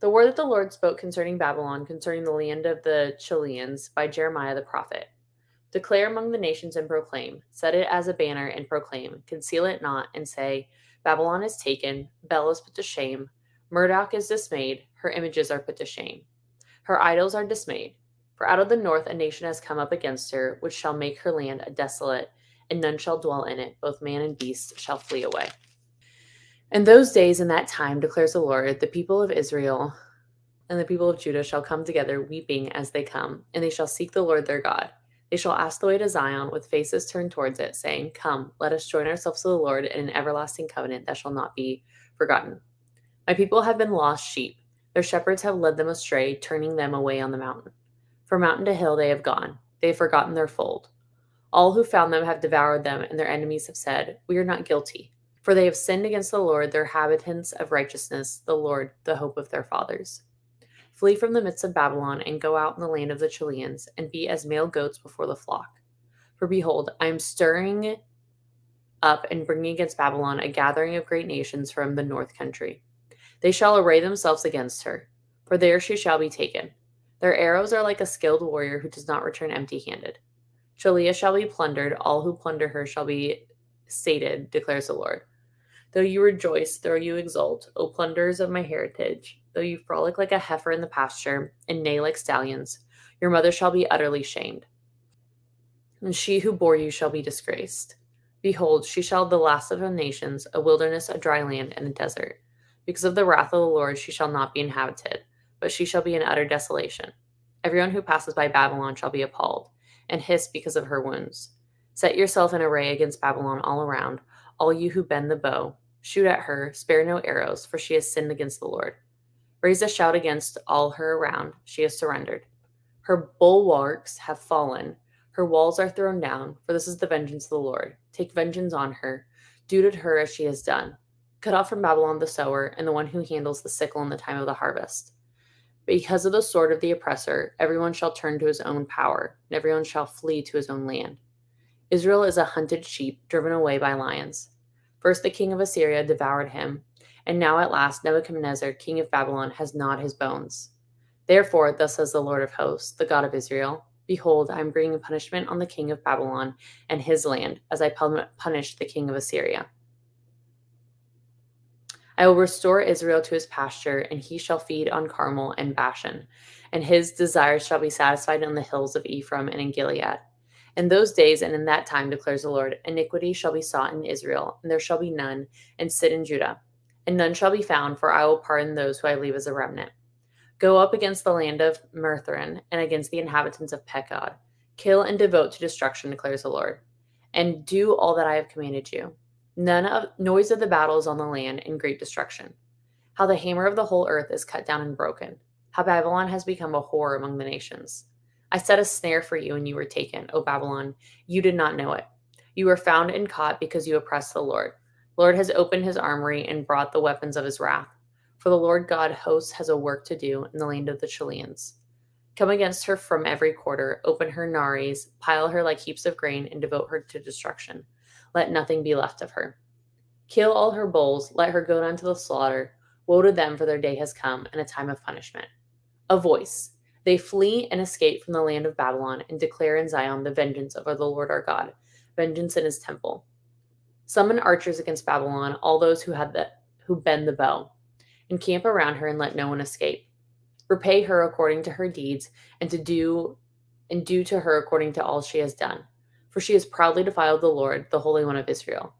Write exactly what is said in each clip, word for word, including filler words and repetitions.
The word that the Lord spoke concerning Babylon, concerning the land of the Chaldeans, by Jeremiah the prophet. Declare among the nations and proclaim, set it as a banner and proclaim, conceal it not, and say, Babylon is taken, Bel is put to shame, Marduk is dismayed, her images are put to shame. Her idols are dismayed, for out of the north a nation has come up against her, which shall make her land a desolate, and none shall dwell in it, both man and beast shall flee away. In those days and that time, declares the Lord, the people of Israel and the people of Judah shall come together weeping as they come, and they shall seek the Lord their God. They shall ask the way to Zion with faces turned towards it, saying, Come, let us join ourselves to the Lord in an everlasting covenant that shall not be forgotten. My people have been lost sheep. Their shepherds have led them astray, turning them away on the mountain. From mountain to hill they have gone. They have forgotten their fold. All who found them have devoured them, and their enemies have said, We are not guilty. For they have sinned against the Lord, their habitants of righteousness, the Lord, the hope of their fathers. Flee from the midst of Babylon, and go out in the land of the Chaldeans, and be as male goats before the flock. For behold, I am stirring up and bringing against Babylon a gathering of great nations from the north country. They shall array themselves against her, for there she shall be taken. Their arrows are like a skilled warrior who does not return empty-handed. Chaldea shall be plundered, all who plunder her shall be sated, declares the Lord. Though you rejoice, though you exult, O plunderers of my heritage, though you frolic like a heifer in the pasture, and neigh like stallions, your mother shall be utterly shamed, and she who bore you shall be disgraced. Behold, she shall be the last of the nations, a wilderness, a dry land, and a desert. Because of the wrath of the Lord she shall not be inhabited, but she shall be in utter desolation. Everyone who passes by Babylon shall be appalled, and hiss because of her wounds. Set yourself in array against Babylon all around, all you who bend the bow. Shoot at her, spare no arrows, for she has sinned against the Lord. Raise a shout against all her around, she has surrendered. Her bulwarks have fallen, her walls are thrown down, for this is the vengeance of the Lord. Take vengeance on her, do to her as she has done. Cut off from Babylon the sower, and the one who handles the sickle in the time of the harvest. Because of the sword of the oppressor, everyone shall turn to his own power, and everyone shall flee to his own land. Israel is a hunted sheep, driven away by lions. First the king of Assyria devoured him, and now at last Nebuchadnezzar, king of Babylon, has gnawed his bones. Therefore, thus says the Lord of hosts, the God of Israel, Behold, I am bringing punishment on the king of Babylon and his land, as I punished the king of Assyria. I will restore Israel to his pasture, and he shall feed on Carmel and Bashan, and his desires shall be satisfied on the hills of Ephraim and in Gilead. In those days and in that time, declares the Lord, iniquity shall be sought in Israel, and there shall be none, and sit in Judah. And none shall be found, for I will pardon those who I leave as a remnant. Go up against the land of Merthrin, and against the inhabitants of Pekod. Kill and devote to destruction, declares the Lord. And do all that I have commanded you. None of noise of the battle is on the land, and great destruction. How the hammer of the whole earth is cut down and broken. How Babylon has become a horror among the nations. I set a snare for you, and you were taken, O Babylon. You did not know it. You were found and caught because you oppressed the Lord. The Lord has opened his armory and brought the weapons of his wrath. For the Lord God hosts has a work to do in the land of the Chaldeans. Come against her from every quarter. Open her nares, pile her like heaps of grain, and devote her to destruction. Let nothing be left of her. Kill all her bulls. Let her go down to the slaughter. Woe to them, for their day has come, and a time of punishment. A voice. They flee and escape from the land of Babylon and declare in Zion the vengeance of the Lord our God, vengeance in his temple. Summon archers against Babylon, all those who had the who bend the bow, and camp around her and let no one escape. Repay her according to her deeds, and to do and do to her according to all she has done, for she has proudly defiled the Lord, the Holy One of Israel.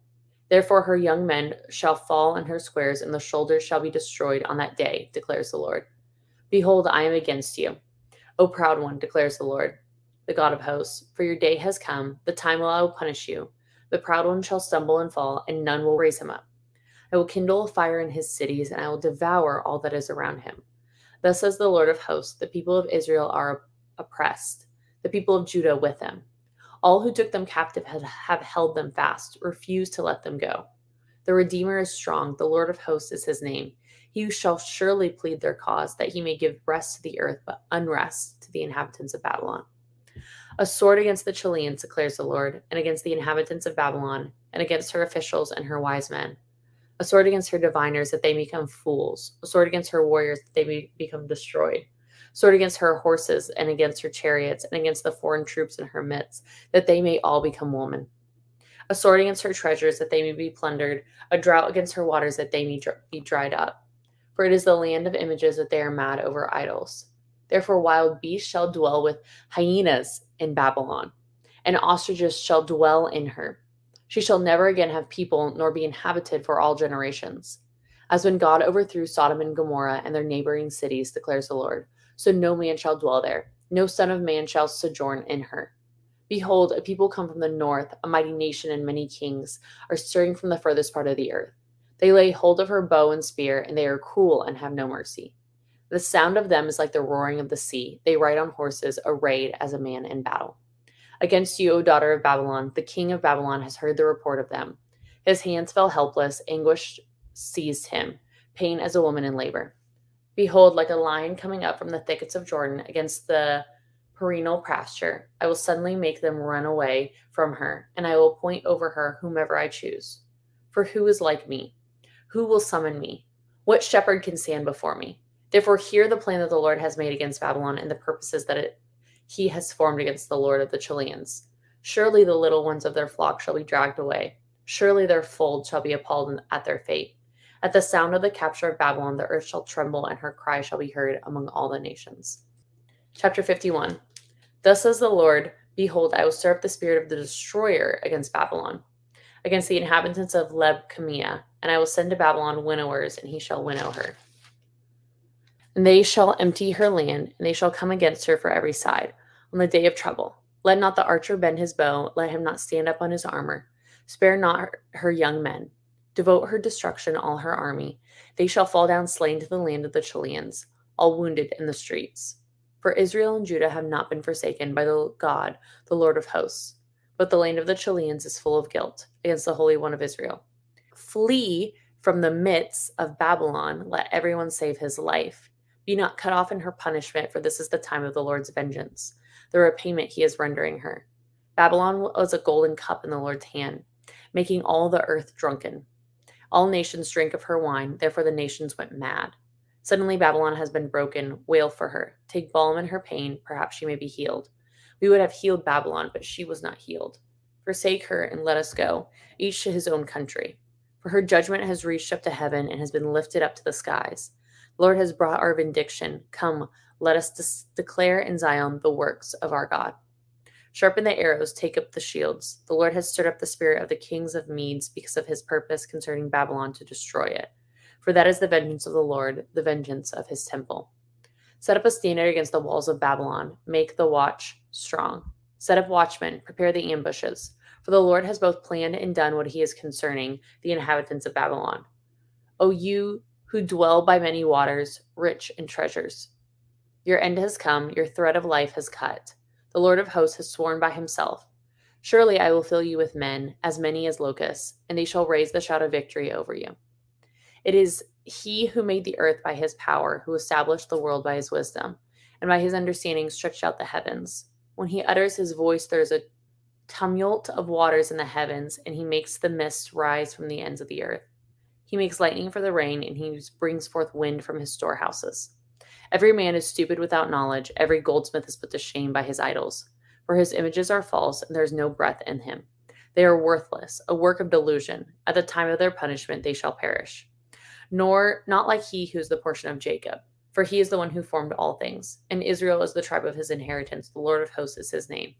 Therefore her young men shall fall on her squares, and the shoulders shall be destroyed on that day, declares the Lord. Behold, I am against you, O proud one, declares the Lord, the God of hosts, for your day has come, the time when I will punish you. The proud one shall stumble and fall, and none will raise him up. I will kindle a fire in his cities, and I will devour all that is around him. Thus says the Lord of hosts, the people of Israel are oppressed, the people of Judah with them. All who took them captive have held them fast, refuse to let them go. The Redeemer is strong, the Lord of hosts is his name. He shall surely plead their cause, that he may give rest to the earth, but unrest to the inhabitants of Babylon. A sword against the Chaldeans, declares the Lord, and against the inhabitants of Babylon, and against her officials and her wise men. A sword against her diviners, that they become fools. A sword against her warriors, that they be become destroyed. A sword against her horses, and against her chariots, and against the foreign troops in her midst, that they may all become women. A sword against her treasures, that they may be plundered. A drought against her waters, that they may dr- be dried up. For it is the land of images, that they are mad over idols. Therefore wild beasts shall dwell with hyenas in Babylon, and ostriches shall dwell in her. She shall never again have people, nor be inhabited for all generations. As when God overthrew Sodom and Gomorrah and their neighboring cities, declares the Lord, so no man shall dwell there. No son of man shall sojourn in her. Behold, a people come from the north, a mighty nation and many kings are stirring from the furthest part of the earth. They lay hold of her bow and spear, and they are cruel and have no mercy. The sound of them is like the roaring of the sea. They ride on horses, arrayed as a man in battle. Against you, O daughter of Babylon, the king of Babylon has heard the report of them. His hands fell helpless, anguish seized him, pain as a woman in labor. Behold, like a lion coming up from the thickets of Jordan against the perennial pasture, I will suddenly make them run away from her, and I will appoint over her whomever I choose. For who is like me? Who will summon me? What shepherd can stand before me? Therefore hear the plan that the Lord has made against Babylon, and the purposes that it he has formed against the Lord of the Chaldeans. Surely the little ones of their flock shall be dragged away. Surely their fold shall be appalled at their fate. At the sound of the capture of Babylon, the earth shall tremble, and her cry shall be heard among all the nations. Chapter fifty-one. Thus says the Lord, behold, I will stir up the spirit of the destroyer against Babylon, against the inhabitants of Leb-Kamea, and I will send to Babylon winnowers, and he shall winnow her. And they shall empty her land, and they shall come against her for every side. On the day of trouble, let not the archer bend his bow, let him not stand up on his armor. Spare not her, her young men. Devote her destruction, all her army. They shall fall down slain to the land of the Chaldeans, all wounded in the streets. For Israel and Judah have not been forsaken by the God, the Lord of hosts. But the land of the Chaldeans is full of guilt against the Holy One of Israel. Flee from the midst of Babylon, let everyone save his life. Be not cut off in her punishment, for this is the time of the Lord's vengeance, the repayment he is rendering her. Babylon was a golden cup in the Lord's hand, making all the earth drunken. All nations drink of her wine, therefore the nations went mad. Suddenly Babylon has been broken, wail for her. Take balm in her pain, perhaps she may be healed. We would have healed Babylon, but she was not healed. Forsake her and let us go, each to his own country. For her judgment has reached up to heaven and has been lifted up to the skies. The Lord has brought our vindication. Come, let us des- declare in Zion the works of our God. Sharpen the arrows, take up the shields. The Lord has stirred up the spirit of the kings of Medes because of his purpose concerning Babylon to destroy it. For that is the vengeance of the Lord, the vengeance of his temple. Set up a standard against the walls of Babylon. Make the watch strong. Set up watchmen, prepare the ambushes. For the Lord has both planned and done what he is concerning the inhabitants of Babylon. O you who dwell by many waters, rich in treasures. Your end has come, your thread of life has cut. The Lord of hosts has sworn by himself. Surely I will fill you with men, as many as locusts, and they shall raise the shout of victory over you. It is he who made the earth by his power, who established the world by his wisdom, and by his understanding stretched out the heavens. When he utters his voice, there is a tumult of waters in the heavens, and he makes the mists rise from the ends of the earth. He makes lightning for the rain, and he brings forth wind from his storehouses. Every man is stupid without knowledge. Every goldsmith is put to shame by his idols. For his images are false, and there is no breath in him. They are worthless, a work of delusion. At the time of their punishment, they shall perish. Nor not like he who is the portion of Jacob. For he is the one who formed all things. And Israel is the tribe of his inheritance. The Lord of hosts is his name.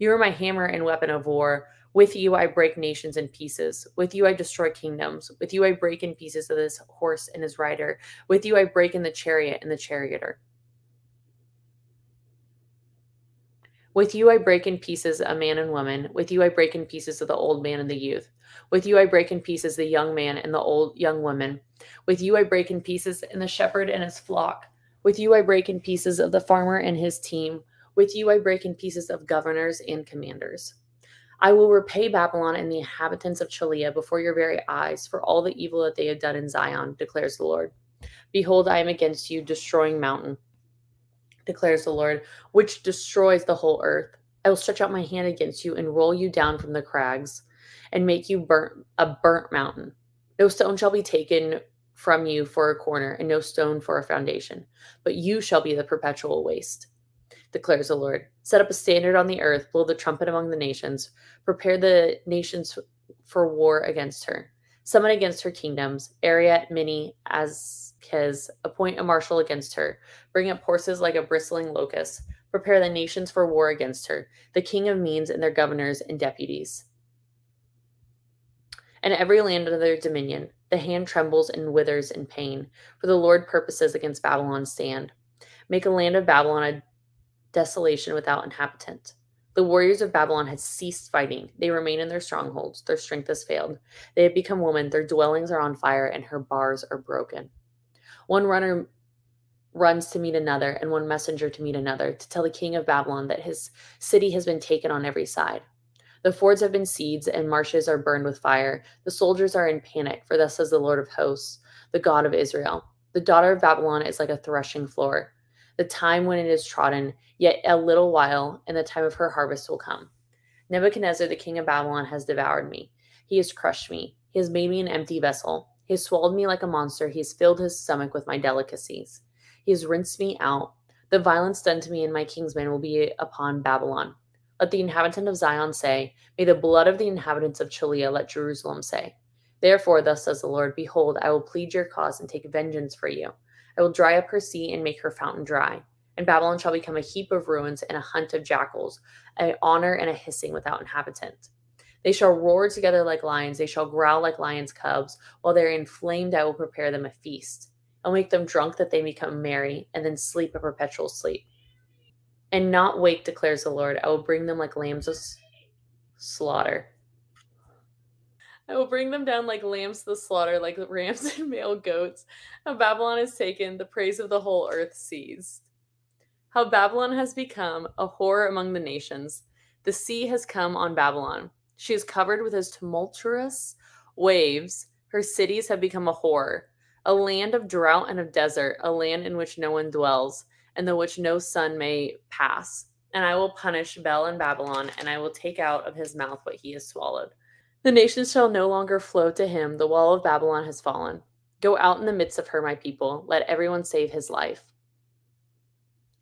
You are my hammer and weapon of war. With you I break nations in pieces. With you I destroy kingdoms. With you I break in pieces of this horse and his rider. With you I break in the chariot and the charioteer. With you I break in pieces a man and woman. With you I break in pieces of the old man and the youth. With you I break in pieces the young man and the old young woman. With you I break in pieces and the shepherd and his flock. With you I break in pieces of the farmer and his team. With you I break in pieces of governors and commanders. I will repay Babylon and the inhabitants of Chalea before your very eyes for all the evil that they have done in Zion, declares the Lord. Behold, I am against you, destroying mountain, declares the Lord, which destroys the whole earth. I will stretch out my hand against you and roll you down from the crags and make you burnt, a burnt mountain. No stone shall be taken from you for a corner and no stone for a foundation, but you shall be the perpetual waste, declares the Lord. Set up a standard on the earth, blow the trumpet among the nations, prepare the nations for war against her. Summon against her kingdoms, Ariat, Mini, Azkez, appoint a marshal against her. Bring up horses like a bristling locust. Prepare the nations for war against her, the king of Medes and their governors and deputies. And every land under their dominion, the hand trembles and withers in pain, for the Lord purposes against Babylon's sand. Make a land of Babylon a desolation without inhabitant. The warriors of Babylon had ceased fighting. They remain in their strongholds. Their strength has failed. They have become women. Their dwellings are on fire, and her bars are broken. One runner runs to meet another, and one messenger to meet another, to tell the king of Babylon that his city has been taken on every side. The fords have been seized, and marshes are burned with fire. The soldiers are in panic, for thus says the Lord of hosts, the God of Israel. The daughter of Babylon is like a threshing floor, the time when it is trodden, yet a little while, and the time of her harvest will come. Nebuchadnezzar, the king of Babylon, has devoured me. He has crushed me. He has made me an empty vessel. He has swallowed me like a monster. He has filled his stomach with my delicacies. He has rinsed me out. The violence done to me and my kinsmen will be upon Babylon. Let the inhabitant of Zion say, may the blood of the inhabitants of Chalea, let Jerusalem say. Therefore, thus says the Lord, behold, I will plead your cause and take vengeance for you. I will dry up her sea and make her fountain dry. And Babylon shall become a heap of ruins and a hunt of jackals, an honor and a hissing without inhabitant. They shall roar together like lions. They shall growl like lions' cubs. While they are inflamed, I will prepare them a feast. I'll make them drunk that they become merry, and then sleep a perpetual sleep. And not wake, declares the Lord. I will bring them like lambs of slaughter. I will bring them down like lambs to the slaughter, like rams and male goats. How Babylon is taken, the praise of the whole earth seized. How Babylon has become a horror among the nations. The sea has come on Babylon. She is covered with his tumultuous waves. Her cities have become a horror, a land of drought and of desert, a land in which no one dwells, and the which no sun may pass. And I will punish Bel and Babylon, and I will take out of his mouth what he has swallowed. The nations shall no longer flow to him. The wall of Babylon has fallen. Go out in the midst of her, my people. Let everyone save his life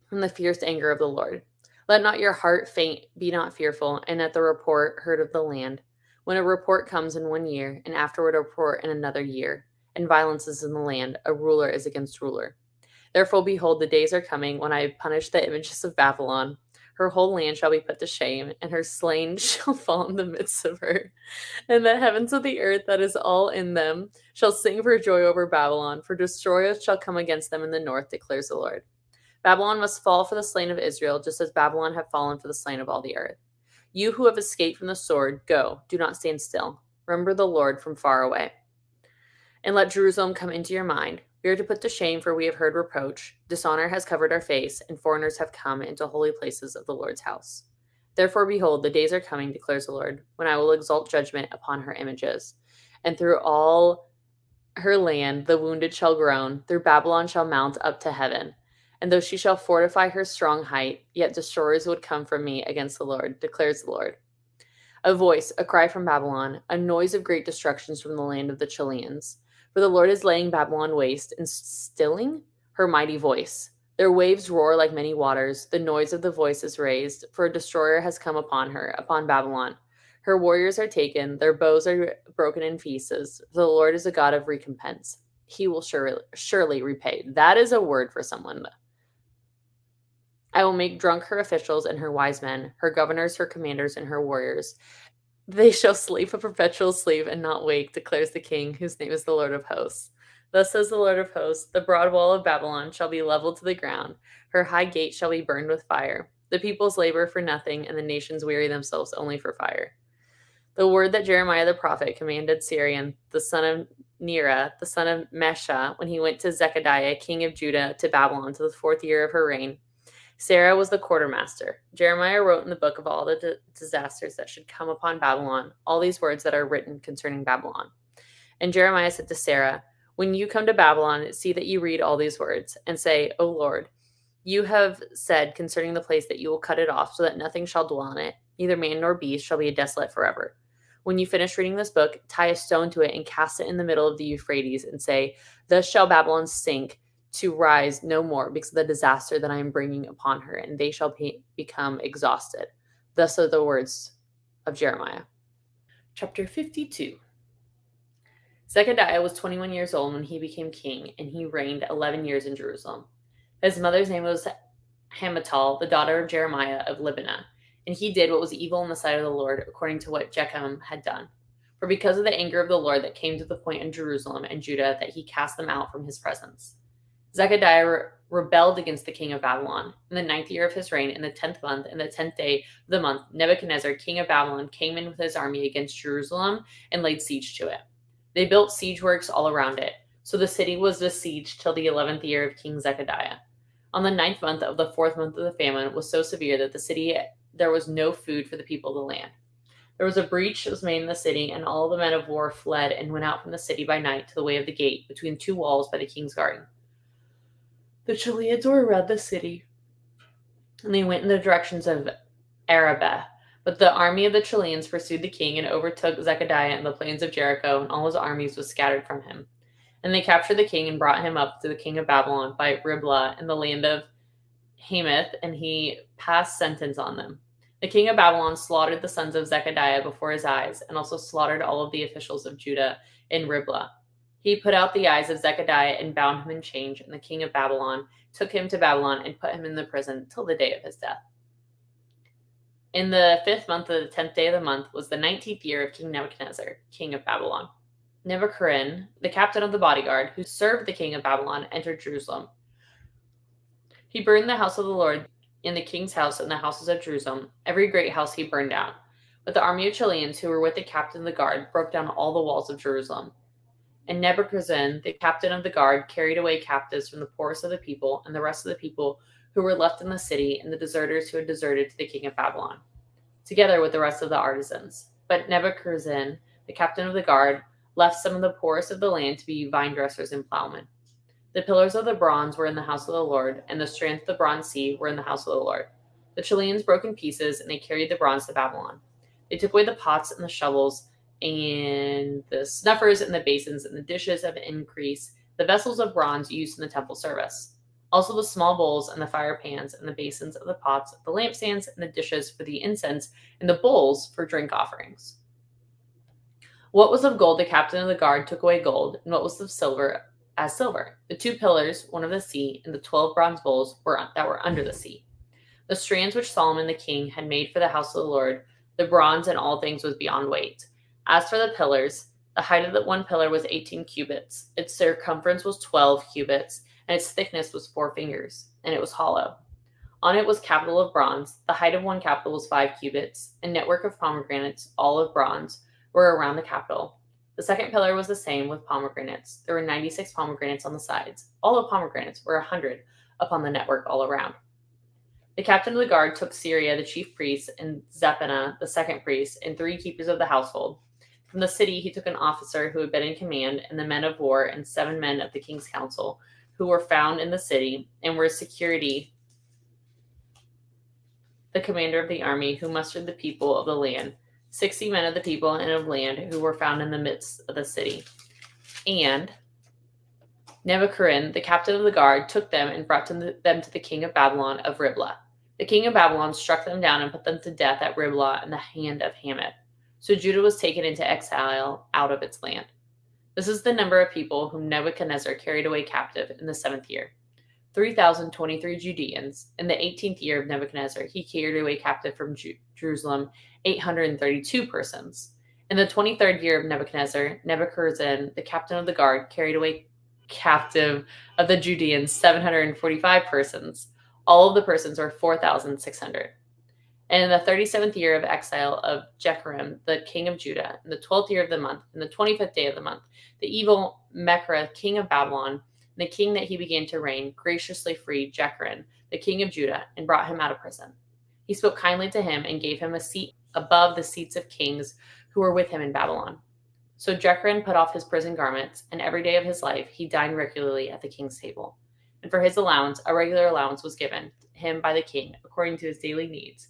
from the fierce anger of the Lord. Let not your heart faint. Be not fearful. And at the report heard of the land, when a report comes in one year, and afterward a report in another year, and violence is in the land, a ruler is against ruler. Therefore, behold, the days are coming when I punish the images of Babylon. Her whole land shall be put to shame, and her slain shall fall in the midst of her. And the heavens of the earth that is all in them shall sing for joy over Babylon, for destroyers shall come against them in the north, declares the Lord. Babylon must fall for the slain of Israel, just as Babylon have fallen for the slain of all the earth. You who have escaped from the sword, go, do not stand still. Remember the Lord from far away. And let Jerusalem come into your mind. We are to put to shame, for we have heard reproach. Dishonor has covered our face, and foreigners have come into holy places of the Lord's house. Therefore, behold, the days are coming, declares the Lord, when I will exalt judgment upon her images. And through all her land the wounded shall groan, through Babylon shall mount up to heaven. And though she shall fortify her strong height, yet destroyers would come from me against the Lord, declares the Lord. A voice, a cry from Babylon, a noise of great destructions from the land of the Chaldeans. For the Lord is laying Babylon waste and stilling her mighty voice. Their waves roar like many waters. The noise of the voice is raised, for a destroyer has come upon her, upon Babylon. Her warriors are taken. Their bows are broken in pieces. The Lord is a God of recompense. He will surely, surely repay. That is a word for someone. I will make drunk her officials and her wise men, her governors, her commanders, and her warriors. They shall sleep a perpetual sleep and not wake, declares the king, whose name is the Lord of hosts. Thus says the Lord of hosts, the broad wall of Babylon shall be leveled to the ground. Her high gate shall be burned with fire. The peoples labor for nothing, and the nations weary themselves only for fire. The word that Jeremiah the prophet commanded Sirion, the son of Nera, the son of Mesha, when he went to Zechariah, king of Judah, to Babylon, to the fourth year of her reign. Sarah was the quartermaster. Jeremiah wrote in the book of all the d- disasters that should come upon Babylon, all these words that are written concerning Babylon. And Jeremiah said to Sarah, when you come to Babylon, see that you read all these words and say, O Lord, you have said concerning the place that you will cut it off so that nothing shall dwell in it. Neither man nor beast shall be desolate forever. When you finish reading this book, tie a stone to it and cast it in the middle of the Euphrates and say, thus shall Babylon sink to rise no more because of the disaster that I am bringing upon her, and they shall be- become exhausted. Thus are the words of Jeremiah. Chapter fifty-two. Zechariah was twenty-one years old when he became king, and he reigned eleven years in Jerusalem. His mother's name was Hamutal, the daughter of Jeremiah of Libnah. And he did what was evil in the sight of the Lord, according to what Jecham had done. For because of the anger of the Lord that came to the point in Jerusalem and Judah, that he cast them out from his presence. Zechariah re- rebelled against the king of Babylon. In the ninth year of his reign, in the tenth month, in the tenth day of the month, Nebuchadnezzar, king of Babylon, came in with his army against Jerusalem and laid siege to it. They built siege works all around it. So the city was besieged till the eleventh year of King Zechariah. On the ninth month of the fourth month of the famine was so severe that the city... there was no food for the people of the land. There was a breach that was made in the city, and all the men of war fled and went out from the city by night to the way of the gate, between two walls by the king's garden. The Chalians were around the city, and they went in the directions of Arabah. But the army of the Chalians pursued the king and overtook Zechariah in the plains of Jericho, and all his armies was scattered from him. And they captured the king and brought him up to the king of Babylon by Riblah in the land of Hamath, and he passed sentence on them. The king of Babylon slaughtered the sons of Zechariah before his eyes, and also slaughtered all of the officials of Judah in Riblah. He put out the eyes of Zechariah and bound him in chains, and the king of Babylon took him to Babylon and put him in the prison till the day of his death. In the fifth month of the tenth day of the month was the nineteenth year of King Nebuchadnezzar, king of Babylon. Nebuchadnezzar, the captain of the bodyguard, who served the king of Babylon, entered Jerusalem. He burned the house of the Lord, in the king's house and the houses of Jerusalem, every great house he burned down. But the army of Chaldeans, who were with the captain of the guard, broke down all the walls of Jerusalem. And Nebuchadnezzar, the captain of the guard, carried away captives from the poorest of the people and the rest of the people who were left in the city, and the deserters who had deserted to the king of Babylon, together with the rest of the artisans. But Nebuchadnezzar, the captain of the guard, left some of the poorest of the land to be vine dressers and plowmen. The pillars of the bronze were in the house of the Lord, and the strands of the bronze sea were in the house of the Lord. The Chaldeans broke in pieces, and they carried the bronze to Babylon. They took away the pots and the shovels, and the snuffers, and the basins, and the dishes of increase, the vessels of bronze used in the temple service. Also the small bowls, and the fire pans, and the basins of the pots, the lampstands, and the dishes for the incense, and the bowls for drink offerings. What was of gold, the captain of the guard took away gold, and what was of silver, as silver. The two pillars, one of the sea, and the twelve bronze bowls were that were under the sea. The strands which Solomon the king had made for the house of the Lord, the bronze and all things was beyond weight. As for the pillars, the height of the one pillar was eighteen cubits, its circumference was twelve cubits, and its thickness was four fingers, and it was hollow. On it was capital of bronze, the height of one capital was five cubits, and network of pomegranates, all of bronze, were around the capital. The second pillar was the same with pomegranates. There were ninety-six pomegranates on the sides. All the pomegranates were a hundred upon the network all around. The captain of the guard took Syria, the chief priest, and Zephaniah, the second priest, and three keepers of the household. From the city he took an officer who had been in command, and the men of war, and seven men of the king's council, who were found in the city, and were security, the commander of the army, who mustered the people of the land. Sixty men of the people and of land who were found in the midst of the city. And Nebuchadnezzar, the captain of the guard, took them and brought them to the king of Babylon of Riblah. The king of Babylon struck them down and put them to death at Riblah in the hand of Hamath. So Judah was taken into exile out of its land. This is the number of people whom Nebuchadnezzar carried away captive in the seventh year. three thousand twenty-three Judeans. In the eighteenth year of Nebuchadnezzar, he carried away captive from Ju- Jerusalem eight hundred thirty-two persons. In the twenty-third year of Nebuchadnezzar, Nebuchadnezzar, the captain of the guard, carried away captive of the Judeans seven hundred forty-five persons. All of the persons were four thousand six hundred. And in the thirty-seventh year of exile of Jehoram, the king of Judah, in the twelfth year of the month, in the twenty-fifth day of the month, the evil Mechirah, king of Babylon, the king that he began to reign, graciously freed Jehoram, the king of Judah, and brought him out of prison. He spoke kindly to him and gave him a seat above the seats of kings who were with him in Babylon. So Jehoram put off his prison garments, and every day of his life he dined regularly at the king's table. And for his allowance, a regular allowance was given him by the king, according to his daily needs,